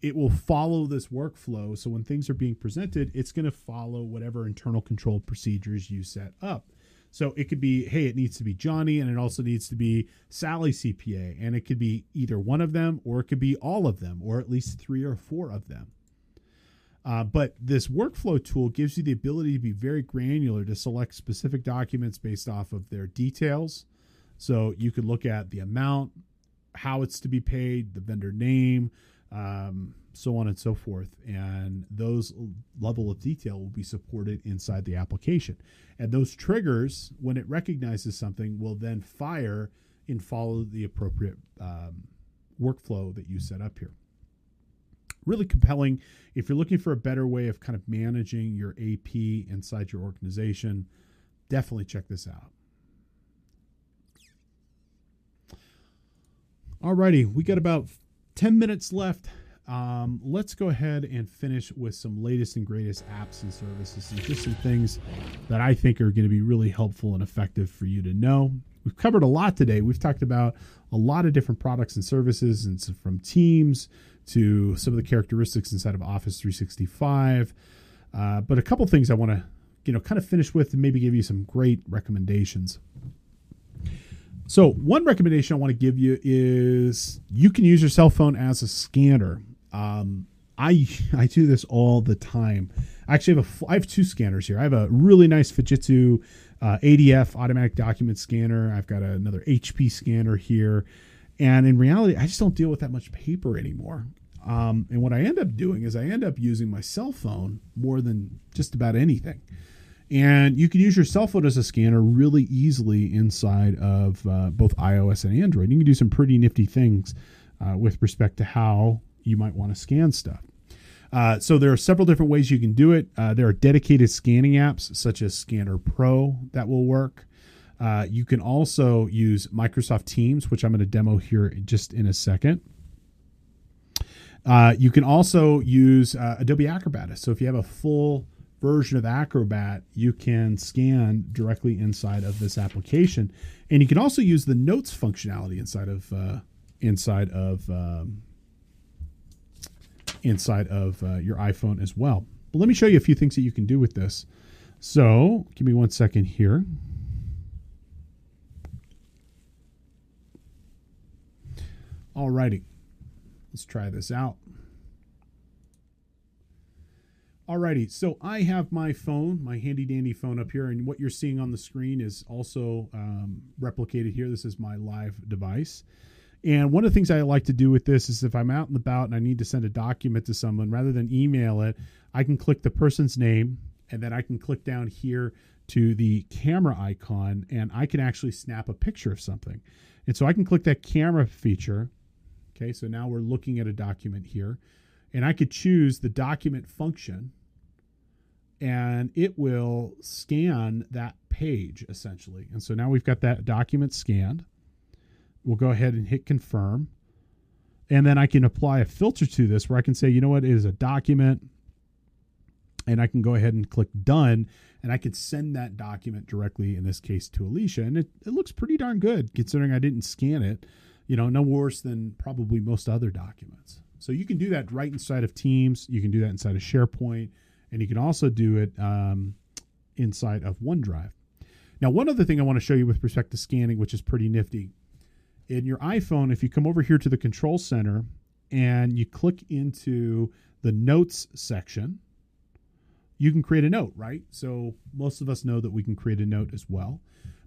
it will follow this workflow. So when things are being presented, it's going to follow whatever internal control procedures you set up. So it could be, hey, it needs to be Johnny, and it also needs to be Sally CPA, and it could be either one of them, or it could be all of them, or at least 3 or 4 of them. But this workflow tool gives you the ability to be very granular to select specific documents based off of their details. So you could look at the amount, how it's to be paid, the vendor name, so on and so forth. And those level of detail will be supported inside the application. And those triggers, when it recognizes something, will then fire and follow the appropriate workflow that you set up here. Really compelling. If you're looking for a better way of kind of managing your AP inside your organization, definitely check this out. Alrighty, we got about 10 minutes left. Let's go ahead and finish with some latest and greatest apps and services and just some things that I think are going to be really helpful and effective for you to know. We've covered a lot today. We've talked about a lot of different products and services, and so from Teams to some of the characteristics inside of Office 365. But a couple things I want to, you know, kind of finish with and maybe give you some great recommendations. So one recommendation I want to give you is you can use your cell phone as a scanner. I do this all the time. I actually have 2 scanners here. I have a really nice Fujitsu ADF, automatic document scanner. I've got another HP scanner here. And in reality, I just don't deal with that much paper anymore. And what I end up doing is I end up using my cell phone more than just about anything. And you can use your cell phone as a scanner really easily inside of both iOS and Android. You can do some pretty nifty things with respect to how you might want to scan stuff. So there are several different ways you can do it. There are dedicated scanning apps such as Scanner Pro that will work. You can also use Microsoft Teams, which I'm going to demo here just in a second. You can also use Adobe Acrobat. So if you have a full version of Acrobat, you can scan directly inside of this application. And you can also use the notes functionality inside of your iPhone as well. But let me show you a few things that you can do with this. So give me 1 second here. All righty. Let's try this out. Alrighty, so I have my phone, my handy dandy phone up here, and what you're seeing on the screen is also replicated here. This is my live device. And one of the things I like to do with this is if I'm out and about and I need to send a document to someone, rather than email it, I can click the person's name, and then I can click down here to the camera icon, and I can actually snap a picture of something. And so I can click that camera feature. Okay, so now we're looking at a document here, and I could choose the document function, and it will scan that page essentially. And so now we've got that document scanned. We'll go ahead and hit confirm. And then I can apply a filter to this where I can say, you know what, it is a document. And I can go ahead and click done. And I could send that document directly, in this case, to Alicia. And it looks pretty darn good considering I didn't scan it. You know, no worse than probably most other documents. So you can do that right inside of Teams. You can do that inside of SharePoint. And you can also do it inside of OneDrive. Now, one other thing I want to show you with respect to scanning, which is pretty nifty. In your iPhone, if you come over here to the Control Center and you click into the Notes section, you can create a note, right? So most of us know that we can create a note as well.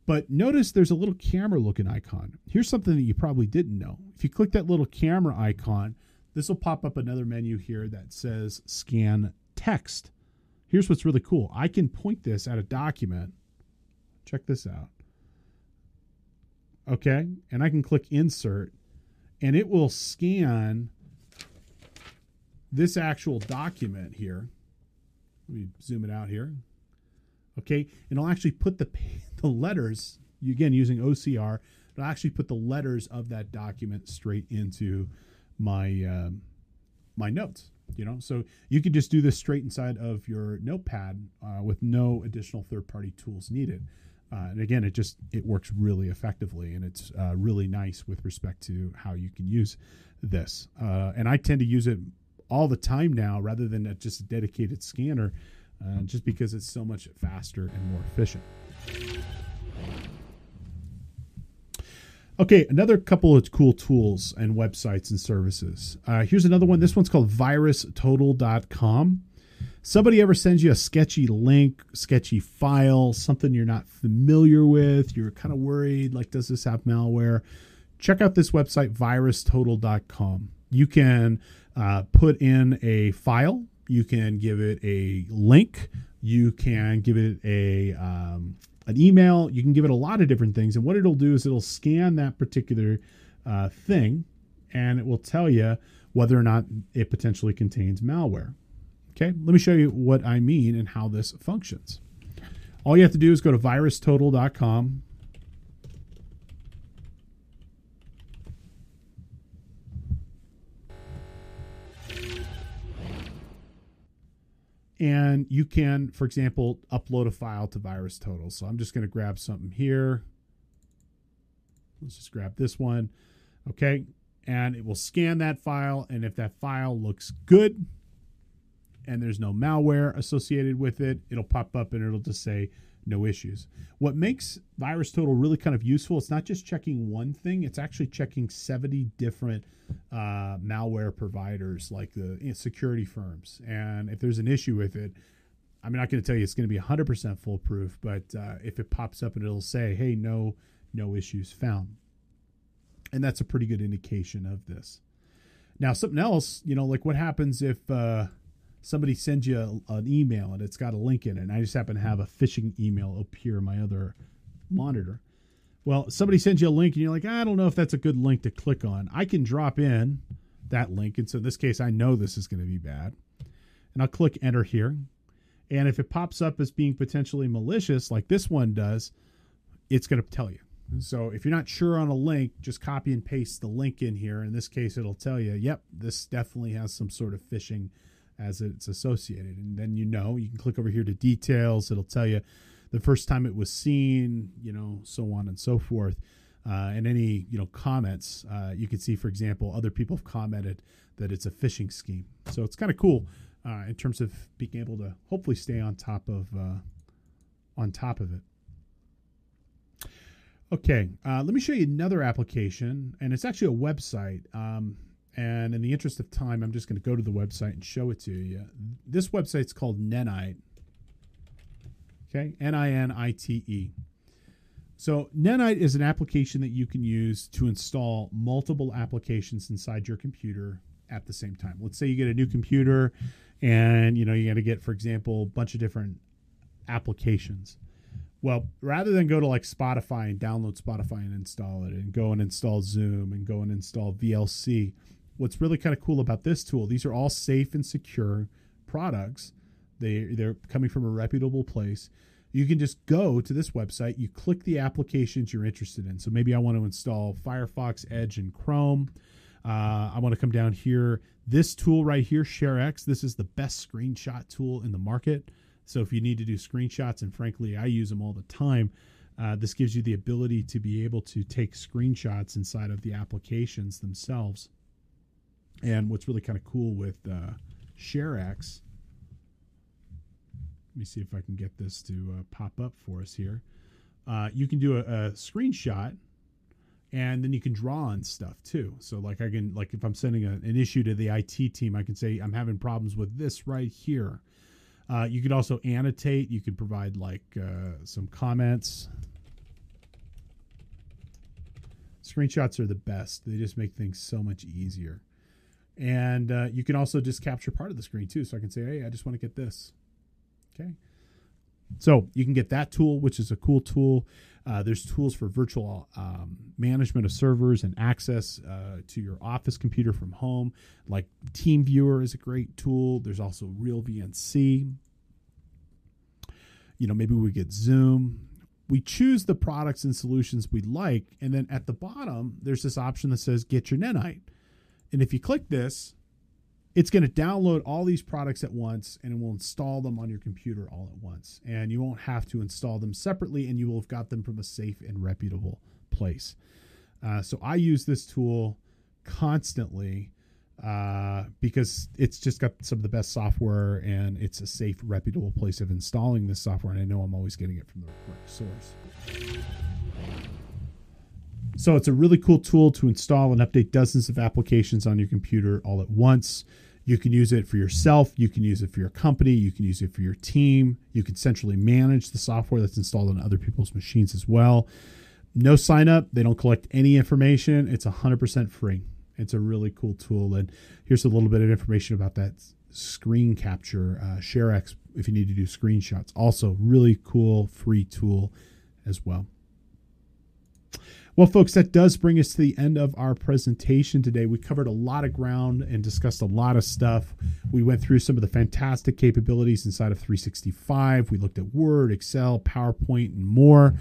But notice there's a little camera-looking icon. Here's something that you probably didn't know. If you click that little camera icon, this will pop up another menu here that says Scan Text. Here's what's really cool. I can point this at a document. Check this out. Okay, and I can click Insert, and it will scan this actual document here. Let me zoom it out here. Okay, and it'll actually put the letters, again, using OCR, it'll actually put the letters of that document straight into my my notes. You know, so you could just do this straight inside of your notepad with no additional third-party tools needed. And again, it works really effectively, and it's really nice with respect to how you can use this. And I tend to use it all the time now rather than just a dedicated scanner, just because it's so much faster and more efficient. Okay, another couple of cool tools and websites and services. Here's another one. This one's called VirusTotal.com. Somebody ever sends you a sketchy link, sketchy file, something you're not familiar with, you're kind of worried, like, does this have malware? Check out this website, VirusTotal.com. You can put in a file. You can give it a link. You can give it an email. You can give it a lot of different things. And what it'll do is it'll scan that particular thing, and it will tell you whether or not it potentially contains malware. Okay, let me show you what I mean and how this functions. All you have to do is go to virustotal.com. And you can, for example, upload a file to VirusTotal. So I'm just going to grab something here. Let's just grab this one. Okay. And it will scan that file. And if that file looks good and there's no malware associated with it, it'll pop up and it'll just say no issues. What makes VirusTotal really kind of useful, it's not just checking one thing. It's actually checking 70 different malware providers, like the security firms. And if there's an issue with it, I'm not going to tell you it's going to be 100% foolproof, but if it pops up and it'll say, hey, no issues found. And that's a pretty good indication of this. Now, something else, like what happens if somebody sends you an email and it's got a link in it, and I just happen to have a phishing email appear in my other monitor. Well, somebody sends you a link and you're like, I don't know if that's a good link to click on. I can drop in that link. And so in this case, I know this is going to be bad. And I'll click enter here. And if it pops up as being potentially malicious, like this one does, it's going to tell you. So if you're not sure on a link, just copy and paste the link in here. In this case, it'll tell you, yep, this definitely has some sort of phishing as it's associated. And then, you can click over here to details. It'll tell you the first time it was seen, so on and so forth. And any, comments, you can see, for example, other people have commented that it's a phishing scheme. So it's kind of cool in terms of being able to hopefully stay on top of it. Okay, let me show you another application, and it's actually a website. And in the interest of time, I'm just going to go to the website and show it to you. This website's called Ninite. Okay, Ninite. So Ninite is an application that you can use to install multiple applications inside your computer at the same time. Let's say you get a new computer, and you got to get, for example, a bunch of different applications. Well, rather than go to like Spotify and download Spotify and install it and go and install Zoom and go and install VLC, what's really kind of cool about this tool, these are all safe and secure products. They're coming from a reputable place. You can just go to this website. You click the applications you're interested in. So maybe I want to install Firefox, Edge, and Chrome. I want to come down here. This tool right here, ShareX, this is the best screenshot tool in the market. So if you need to do screenshots, and frankly, I use them all the time, this gives you the ability to be able to take screenshots inside of the applications themselves. And what's really kind of cool with ShareX, let me see if I can get this to pop up for us here. You can do a screenshot, and then you can draw on stuff too. So like I can, like if I'm sending an issue to the IT team, I can say I'm having problems with this right here. You could also annotate. You could provide like some comments. Screenshots are the best. They just make things so much easier. And you can also just capture part of the screen too. So I can say, hey, I just want to get this. Okay. So you can get that tool, which is a cool tool. There's tools for virtual management of servers and access to your office computer from home. Like TeamViewer is a great tool. There's also RealVNC. Maybe we get Zoom. We choose the products and solutions we like. And then at the bottom, there's this option that says get your Ninite. And if you click this, it's going to download all these products at once, and it will install them on your computer all at once. And you won't have to install them separately, and you will have got them from a safe and reputable place. So I use this tool constantly because it's just got some of the best software, and it's a safe, reputable place of installing this software. And I know I'm always getting it from the correct source. So it's a really cool tool to install and update dozens of applications on your computer all at once. You can use it for yourself. You can use it for your company. You can use it for your team. You can centrally manage the software that's installed on other people's machines as well. No sign up. They don't collect any information. It's 100% free. It's a really cool tool. And here's a little bit of information about that screen capture. ShareX, if you need to do screenshots. Also, really cool free tool as well. Well, folks, that does bring us to the end of our presentation today. We covered a lot of ground and discussed a lot of stuff. We went through some of the fantastic capabilities inside of 365. We looked at Word, Excel, PowerPoint, and more.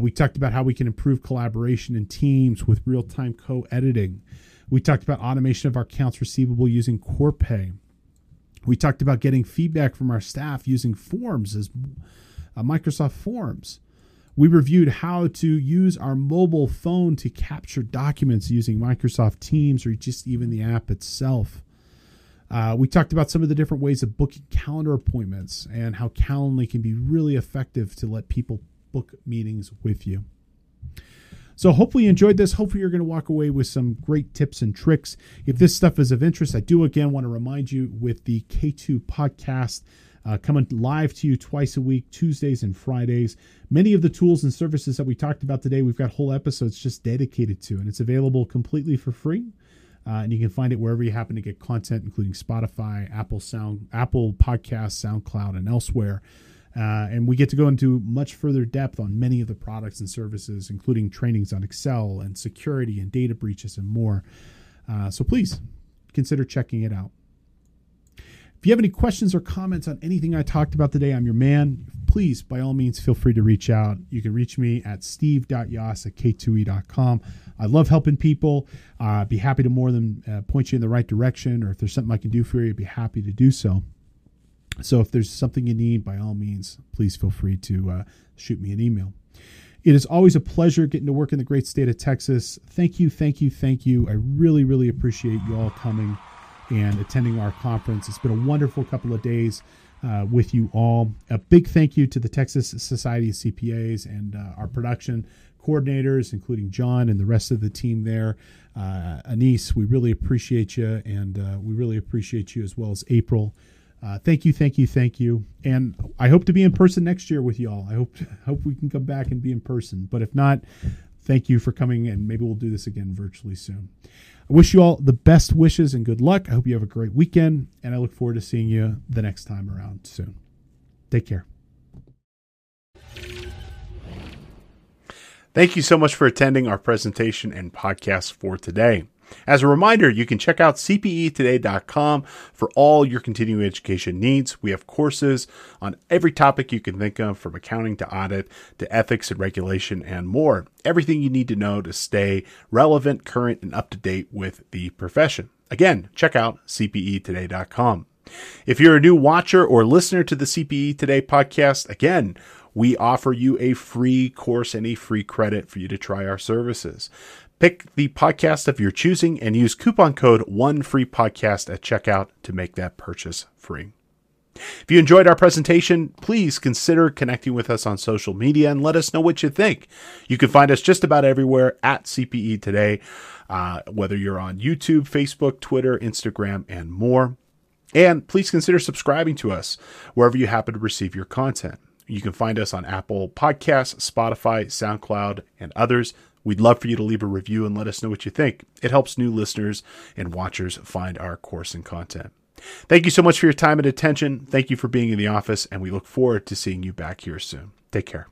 We talked about how we can improve collaboration in teams with real-time co-editing. We talked about automation of our accounts receivable using CorPay. We talked about getting feedback from our staff using Forms as Microsoft Forms. We reviewed how to use our mobile phone to capture documents using Microsoft Teams or just even the app itself. We talked about some of the different ways of booking calendar appointments and how Calendly can be really effective to let people book meetings with you. So hopefully you enjoyed this. Hopefully you're going to walk away with some great tips and tricks. If this stuff is of interest, I do again want to remind you with the K2 podcast, coming live to you twice a week, Tuesdays and Fridays. Many of the tools and services that we talked about today, we've got whole episodes just dedicated to, and it's available completely for free. And you can find it wherever you happen to get content, including Spotify, Apple Podcasts, SoundCloud, and elsewhere. And we get to go into much further depth on many of the products and services, including trainings on Excel and security and data breaches and more. So please consider checking it out. If you have any questions or comments on anything I talked about today, I'm your man. Please, by all means, feel free to reach out. You can reach me at steve.yoss@k2e.com. I love helping people. I'd be happy to more than point you in the right direction, or if there's something I can do for you, I'd be happy to do so. So if there's something you need, by all means, please feel free to shoot me an email. It is always a pleasure getting to work in the great state of Texas. Thank you, thank you, thank you. I really, really appreciate you all coming and attending our conference. It's been a wonderful couple of days with you all. A big thank you to the Texas Society of CPAs and our production coordinators, including John and the rest of the team there. Anise, we really appreciate you, and we really appreciate you as well as April. Thank you, thank you, thank you. And I hope to be in person next year with y'all. I hope we can come back and be in person. But if not, thank you for coming, and maybe we'll do this again virtually soon. I wish you all the best wishes and good luck. I hope you have a great weekend, and I look forward to seeing you the next time around soon. Take care. Thank you so much for attending our presentation and podcast for today. As a reminder, you can check out cpetoday.com for all your continuing education needs. We have courses on every topic you can think of, from accounting to audit to ethics and regulation and more. Everything you need to know to stay relevant, current, and up to date with the profession. Again, check out cpetoday.com. If you're a new watcher or listener to the CPE Today podcast, again, we offer you a free course and a free credit for you to try our services. Pick the podcast of your choosing and use coupon code ONEFREEPODCAST at checkout to make that purchase free. If you enjoyed our presentation, please consider connecting with us on social media and let us know what you think. You can find us just about everywhere at CPE Today, whether you're on YouTube, Facebook, Twitter, Instagram, and more. And please consider subscribing to us wherever you happen to receive your content. You can find us on Apple Podcasts, Spotify, SoundCloud, and others. We'd love for you to leave a review and let us know what you think. It helps new listeners and watchers find our course and content. Thank you so much for your time and attention. Thank you for being in the office, and we look forward to seeing you back here soon. Take care.